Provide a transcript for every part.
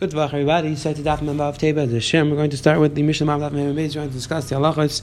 Good Vach, everybody. Set to Daf Mavav Teba. We're going to start with the Mishnah Mavav Teba. We're going to discuss the halachos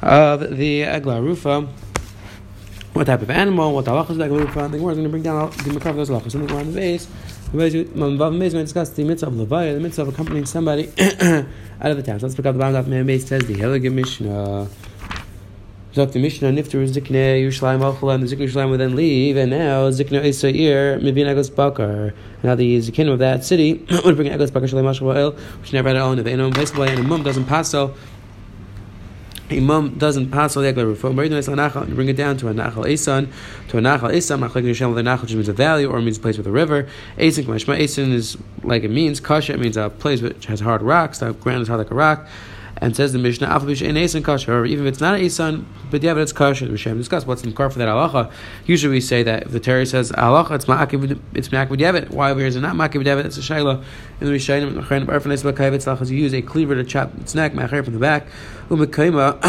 of the Agla Rufa. What type of animal? What halachos of the Agla Rufa? The Gemara is going to bring down the makavos halachos. And the Gemara on the base, Mavav is going to discuss the mitzvah of levaya, the mitzvah of accompanying somebody out of the town. So let's pick up the Mavav Teba. Says the Hillegim Mishnah. The Mishnah Nifter Ziknei Yerushalayim Melchus, and the Ziknei Yerushalayim would then leave, and now Ziknei Israel Mivin Eglah Bakar. Now the Zikin of that city would bring Eglah Bakar Shalei Mashal, which never had it all in the Imam place, and Imam doesn't pasul. Imam doesn't pasul the Agla Rufa. Bring it down to a Nachal Esan, Nachal Esan. The Nachal means a valley or means a place with a river. Esan is like it means. Kasha, it means a place which has hard rocks. The ground is hard like a rock. And says the Mishnah, however, even if it's not an Esan, but yeah, but it's Kasha. We should discuss what's in car for that halacha. Usually we say that if the Torah says halacha, it's Ma'akiv Yevet. Why over here is it not Ma'akiv Yevet? It's a shayla. And we say, you use a cleaver to chop its neck, Ma'acher from the back, Umekaima.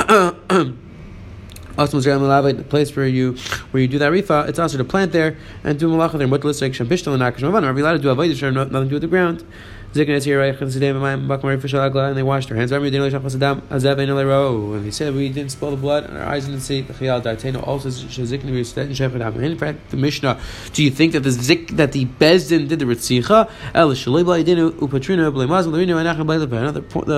The place where you do that rifa, it's also to plant there and do malacha there. What list like shambishtal and nakash mavan? Are we allowed to do avodas? Have nothing to do with the ground. Ziknei here, and they washed their hands. And they said we didn't spill the blood, and our eyes didn't see. Also, in fact, the Mishnah. Do you think that the Bezdin did the ritzicha?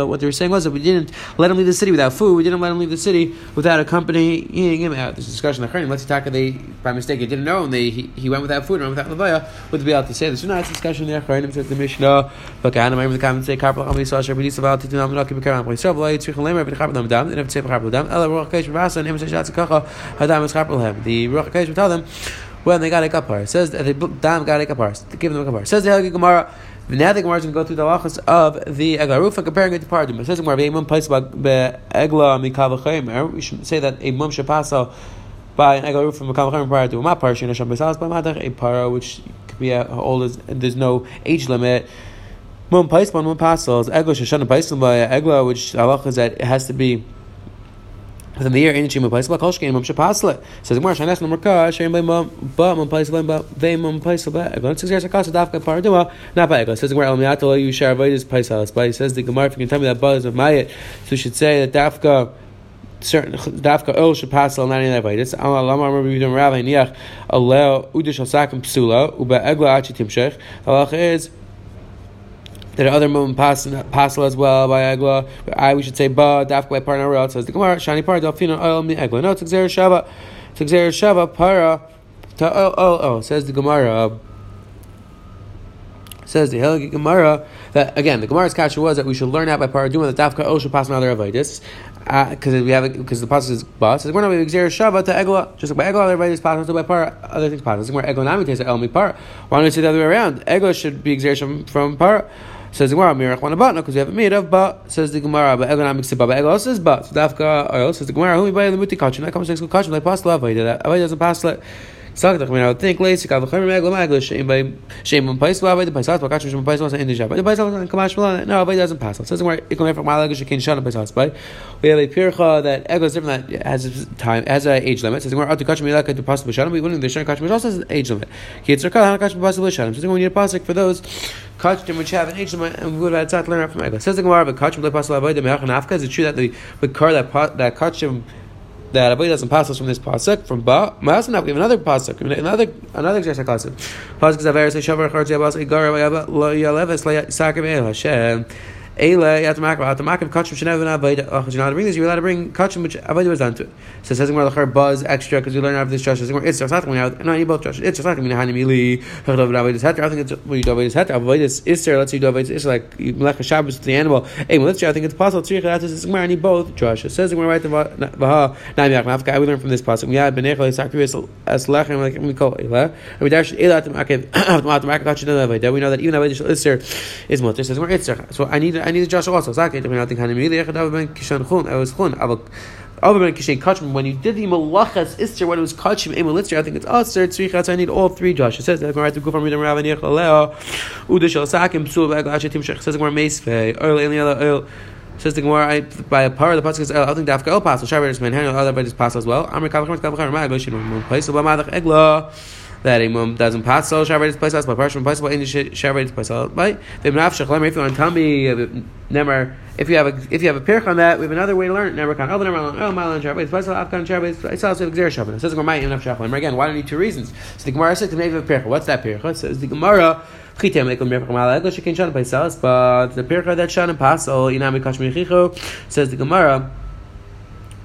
What they were saying was that we didn't let them leave the city without food. We didn't let them leave the city without accompanying him out. This discussion of the Rechom. Let's talk. They by mistake they didn't know, and he went without food, and went without levaya. Would they be allowed to say this? Not discussion of the Rechom. Says the Mishnah. Bakar, and remember the comments say carpal company saw Asher Tumshach to not keep carpal company so blade to remember the carpal dam and if say carpal dam ela rock case was and him says that's kacha hadam is carpal have the rock case tell them when they got a kapar says that the dam got a kapar give them a kapar says the Gemara. Now the Gemara is going to go through the halachos of the Eglah Rufa, comparing it to Pardim. It says the Gemara, Imam place by Eglah mikavah chainer. We should say that a mum should pass by an Eglah Rufa from mikavah chainer prior to a mapar she nasham besas by matach a para which could be as old as there's no age limit. Mum place one mum pasals egla sheshana paisal by egla, which halach is that it has to be within the year. Ain't she mum place by kolshkein mum shapasle. Says Gemara shanas number kash shayin by mum place by they mum place by egla. It's 6 years akas Dafka paraduma not by egla. Says Gemara elmiato you share avodas paisals by. Says the Gemara, if you can tell me that buzz of mayit, so you should say that Dafka. Certain Dafka oil should pass on any other way. This Allah we don't rabbi niach allow udish sakim psula uba egla achi timshech. Halach is that other mum pasal as well by eglah. We should say ba dafka by partner else. Says the Gemara shani par delfino oil mi eglah. No, it's exer shava para to oh. Says the Gemara. Says the Hillegim Gemara that again the Gemara's Kasha was that we should learn out by paraduma that dafka oil should pass on other avodas because we have because the pasuk is ba. Says we're not going to exer shava to eglah just like by eglah everybody is passed by para other things passed. Says we're eglah nami says el mi para. Why don't we say the other way around? Eglah should be exer shava from para. Says the Gemara, mirach wanabat, no, because we have a made of but. Says the Gemara, but economic says but eglah says but. So dafka oil says the Gemara, who we buy the muti kachin that comes next to kachin like pasla avodah. Avodah doesn't pass it. I mean, I would think lazy. By no, but doesn't pass. Says where it from my legacy can shut up by. We have a pircha that eglah is different that has time as an age limit. Says where out to catch me like to pass by shadam. We wouldn't the shadam catch me also has an age limit. Kids are called catch by shadam. Says we need a pasuk for those catch them which have an age limit and we would have to learn from eglah. Says the Gemara, but catch them by pass by the me'achanafka. Is it true that the car that catch them? That Abai doesn't pass us from this pasuk from Ba. My also now we have another pasuk, another exercise pasuk. Pasuk is a very shavar chartzi abas igara yaba lo yaleves la sakim el Hashem. Eglah at the makam kachim shenev and Abai. You're allowed to bring this. You're allowed to bring kachim which Abai was onto it. So says Gemara the buzz extra because we learn out of this Josh. It's just not coming out. No, you both Josh. It's just not coming out. Hanimili hechdav Abai is heter. I think it's when you do Abai is heter. Abai is iser. Let's say you do Abai is like you melech a Shabbos to the animal. Hey, let's say I think it's possible. Tzrich that is Gemara and you both Josh. It says Gemara right the vaha na'mi akmafka. We learn from this pasuk. We had benechel sakrius as lechem like we call Eglah. We dash Eglah at the makam kachim Abai. We know that even Abai is iser is mutter. Says Gemara iser. So I need Josh also. When you did the malachas ister, when it was kachim emel ister, I think it's tzricha. So I need all three Josh. It says that I have to go from reading Rav and Yechal Leo udishal sakim psul ba'eglah Asher Tumshach. Says the Gemara meisvei oil any other oil. Says the Gemara by a part of the pasuk is I think Dafka el pasul. Shabbos man handle other by this pasul as well. Amar kavachim kavachim. My eglah should be one place. So by matach eglah. that a mum doesn't pasal shavuot paisal by partial paisal any shavuot paisal by v'mnaf shachlam. If you want to tell me nemer, if you have a pirch on that, we have another way to learn it. Nemer kan over nemer oh malan shavuot paisal afkan shavuot paisal so exer shava. Says the Gemara imnaf shachlam again. Why do you need two reasons? So the Gemara says to make a pirch. What's that pirch? Says the Gemara. But the pircha that shan and pasal inami kashmir chicho says the Gemara.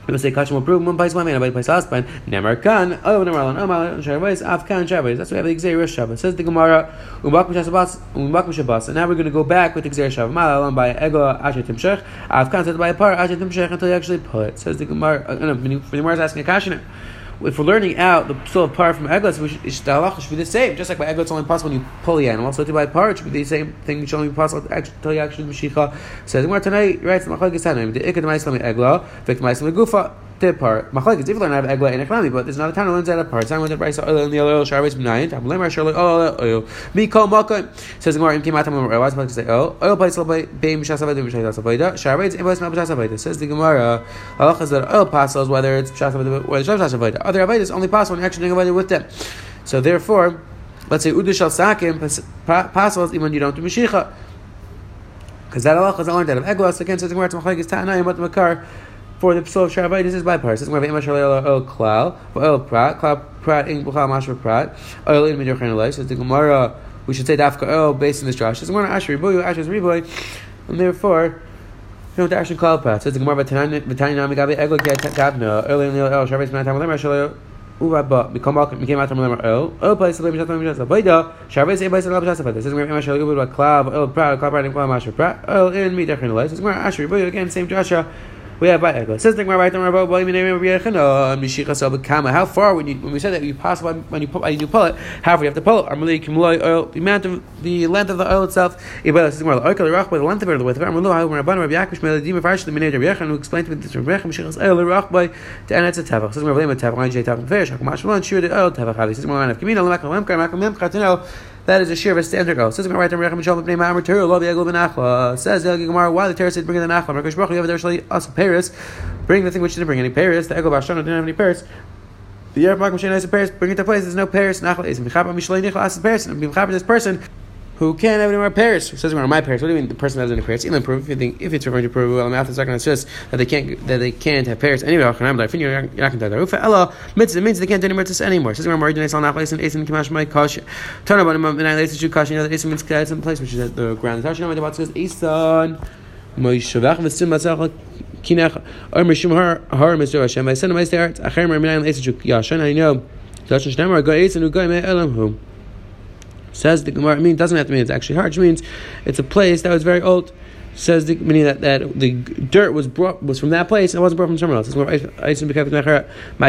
We must say kashmir prove one paisal man abay paisal span nemer kan oh nemer lan oh malan shavuot afkan shavuot. That's why we have the exer shava. Says the Gemara umbak mishabas. And now we're going to go back with exer shava malan by Eglah Asher Tumshach afkan said by para Asher Tumshach until you actually put. Says the Gemara. The Gemara is asking a kasha. If we're learning out the psul of par from Eglah, the halachos should be the same. Just like by Eglah, it's only possible when you pull the animal. So to by par, it should be the same thing. Which only possible until you actually mashicha. Says the Gemara tonight writes the Nachal Esan the ikad ma'islam Eglah, v'ikad ma'islam gufa. The part machlekes if you learn out of Eglah and Echlami, but there's not a time to learn that apart. Time with the price oil and the oil sharvets benign. I'm learning sharvets oil. Me call Malka says the Gemara came out. I'm going to say oil place by beim shasavayda b'shasavayda sharvets in place not b'shasavayda. Says the Gemara halachas that oil passes whether it's b'shasavayda or the shavshavayda. Other avaydas only pass when actually doing avayda with them. So therefore, let's say udu shal sakim passes even you don't do mashicha because that halachas I learned out of Eglah. So again, says the Gemara machlekes ta'anayim but the Bakar. For the psul of Shavuot, this is by parts. This is going to be Mashallah oil cloud, oil prat, cloud prat, ink buchal mashra prat, oil in midor chanelai. So the Gemara, we should say Dafka oil based on this Josh. This is going to Asher Riboy, Asher's Riboy, and therefore, you don't actually cloud prat. So the Gemara, Batani Nami Gabi Eglah Tabna, oil in the oil Shavuot, my time with Mashallah. Again, same Joshua. We have by Eglah. Says the Gemara, how far when we said that you pass by when you pull it, how far you have to pull it? The length of the oil itself. Says the Gemara, the length of it, the width of it. Who explained to me this? That is a shear of a standard oil. Says the Gemara, says the Gemara, why the Torah said bring in the Nachla? Bring the thing which didn't bring any Paris. The Eglah Bashana didn't have any Paris. The Yerub Makam has a Paris. Bring it to place. There's no Paris. Nachla is Mechapa Mishlei Nichla as a Paris. And Mechapa this person who can't have any more Paris. Who says we're my Paris? What do you mean the person that has any Paris? Even proof. If it's referring to prove well, mouth is not going to insist that they can't have Paris anyway. You're not going to Rufa Ella mitzvah means they can't do any mitzvahs anymore. Says we're married and I Nachla and Asim Kamash my Kasha. Turn about him and I later to Kasha. You know that Asim means Kasha in place which is at the ground. Says Asim. I send my stars. I know. Says the Gemara. I mean, it doesn't have to mean it's actually hard. It means it's a place that was very old. Says the meaning that the dirt was from that place and it wasn't brought from somewhere else. My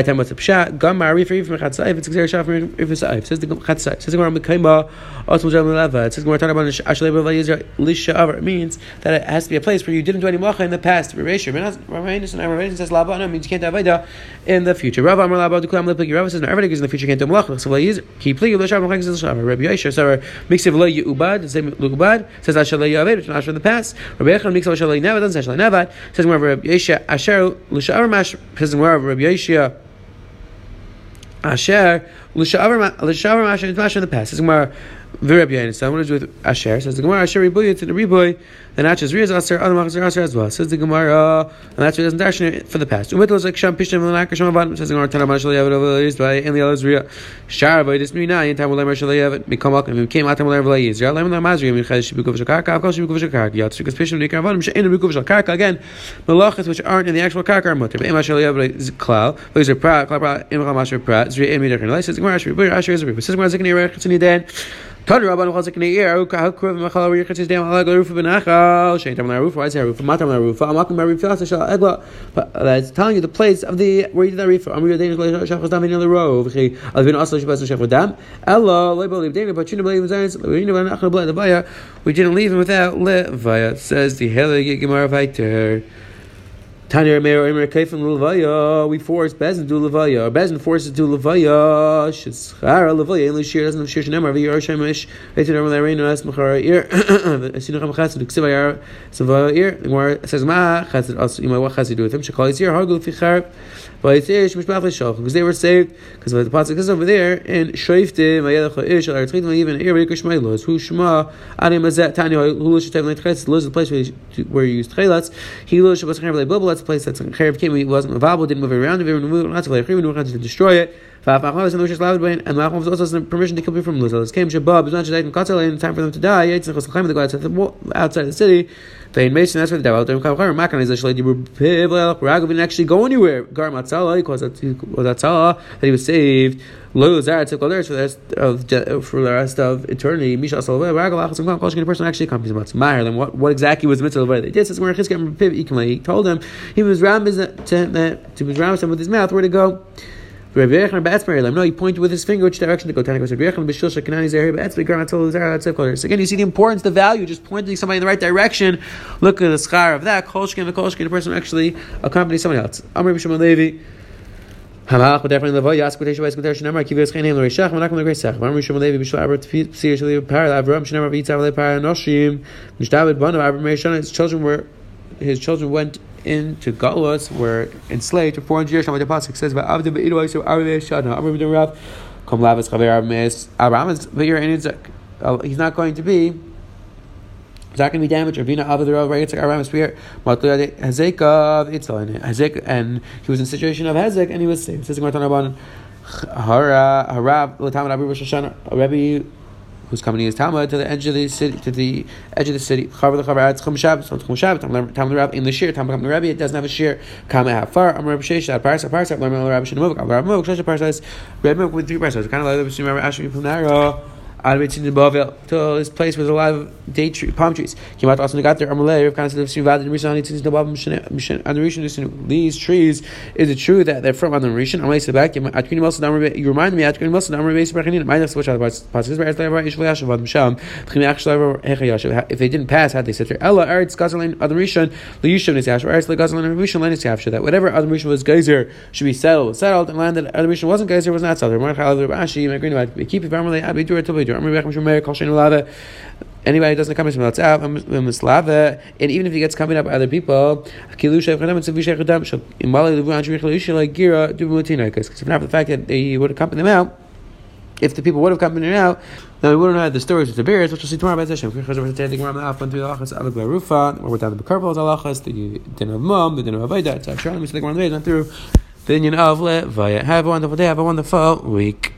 time was a pshat. Gamari for even chatzayif. It's exer shava for even saif. Says the chatzayif. Says the Gemara mekayma also jam levaya. Says the Gemara talking about ashlei b'vayizra lishaver. It means that it has to be a place where you didn't do any macha in the past. Erasure. Ramainus and Ramainus says lava. No, means you can't have avida in the future. Rav Amar lava dukulam leplik. Rav says no, everything is in the future can't do macha. So v'layiz keep plig lishaver mechak says lishaver. Rabbi Yisher says mixed v'lay ubad. Says ubad. Says ashlei yavid, which is not from the past. Rabbi Yechon makes Shalai Nevad, doesn't say Shalai Nevad. Says wherever Rabbi Yeshia Asher Lushavar Mash. Says wherever Rabbi Yeshia Asher Lushavar Mash and Mash in the past. Says where Rabbi Yeshia. What is with Asher? Says the Gemara Asher Reboy. It's in the Reboy. Then Asher's Riaz Asher other Machzer Asher as well. Says the Gemara and that's doesn't darshan for the past. Umitos like Sham Pishtim and Lakasham Avad. Says the Gemara Tanamash Shalai Nevad is by and the others Riaz Shara by this Mina in time will Lamar Shalai Nevad become up and became Atam Lamar Israel Lamar Mazri and Michael Shibukov Shakaka. Of course Shibukov Shakaka. Yatshikas Pishtim Nikar Vadim Shein Shibukov Shakaka again. Melchus which aren't in the actual Kakar Mutter. Ema Shalai Nevad is Klal. Those are Prat Klal Ema Masher Prat Zri Emi Dakar. Says the Gemara Asher Reboy Asher is Reboy. Says the Gemara Ziknei Rechom Nidan. How that's telling you the place of the where you did that reef. We didn't leave him without levaya. It says the Hillegim. Tanya Meir Omer Kaifim Levaya, we force Bezin to do Levaya, or Bezin forces to do Levaya. Shechara Levaya, and Lishir doesn't have Shir Shenemar. V'yar Shemesh, Eitzin Arman Reinu As Machara Ir. Asinucham Chassid Ksibayar Savaya Ir. The Gemara says Ma Chassid As Imay What Chassid do with him? Shekal Yitzir Hargul Fichar V'Yitzir Shmish Bafle Shach, because they were saved because the pasuk is over there and Shoifte Mayadacha Ish Al Artchid Mayiven Ir V'Yikar Shmai Los Hu Shema Adem Azat Tanya Hulu Shetayv Leitchetz Los, the place where you use Tchelatz Hilu Shabbos Chaim Leibobla. The place that's in Kharib came, it wasn't available, didn't move it around, if it moved not to destroy it. And Malachov also has permission to kill people from Luz. Came Shabab, not in time for them to die, the gods outside the city. They mason, that's where the devil didn't actually go anywhere. Gar Matsala, that he was saved. Lo Zara took all for the rest of eternity. Misha Salva, Ragalach, and person actually accompanies Matsmire. Then what exactly was the mitzvah of what they did? Says where he told them he was Rambam with his mouth where to go. No, he pointed with his finger which direction to go. So again, you see the importance, the value, just pointing somebody in the right direction. Look at the schar of that. The person actually accompanies someone else. Amr B'Shimon Levi. His children went into Galus, were enslaved for 400 years. The pasuk says, he's not going to be, it's not going to be damaged. And he was in the situation of Hezek, and he was saved. Who's coming is Talmud to the edge of the city, Chavar lechavar Chum Shabbos, Chum Shabbos. Talmud Rav in the shir. Talmud come to Rabbi. It doesn't have a shir. Kama hafar. Amar Rabbi Sheish. Ad parsa parsa. Learn Rabbi Shneimuk. Amar Rabbi Muk. Shlosh parsas. Rabbi Muk with 3 parsas. Kind of like the Mishnah. Rabbi Asher Tumshach. Ad mitzin the Bavel. To this place with a lot of date tree, palm trees. Came out also got there. Amalei. Rav Kana said the Mishnah. The Mishnah needs to know about Mishnah. On the Rishon, these trees. Is it true that they're from on the Rishon? Amalei said back. You remind me. Atkunim also. Amar Rabbi Shneimuk. My next which if they didn't pass, had they said Ella Eretz Gazalan Adam Rishon, the Yishuv is Asher Eretz Gazalan Rishon Land is Asher, that whatever Adam Rishon was Geyser should be settled, and land that Adam Rishon wasn't Geyser was not settled. Nachal Esan keep it family. Abidur Tobidur. Amar Rechem Shomer Kol Sheinu Lava. Anybody who doesn't accompany someone else out, and even if he gets accompanied by other people, because if not for the fact that he would accompany them out, if the people would have come in and out, then we wouldn't have the stories with the bears, which we'll see tomorrow by Hashem. We're going to take Ramah up into the halachos Agla Rufa, or without the Bakar halachos, the din of Imam, the din of avodas. I'm sure I'm going to take one of these and through the din of levaya. Have a wonderful day. Have a wonderful week.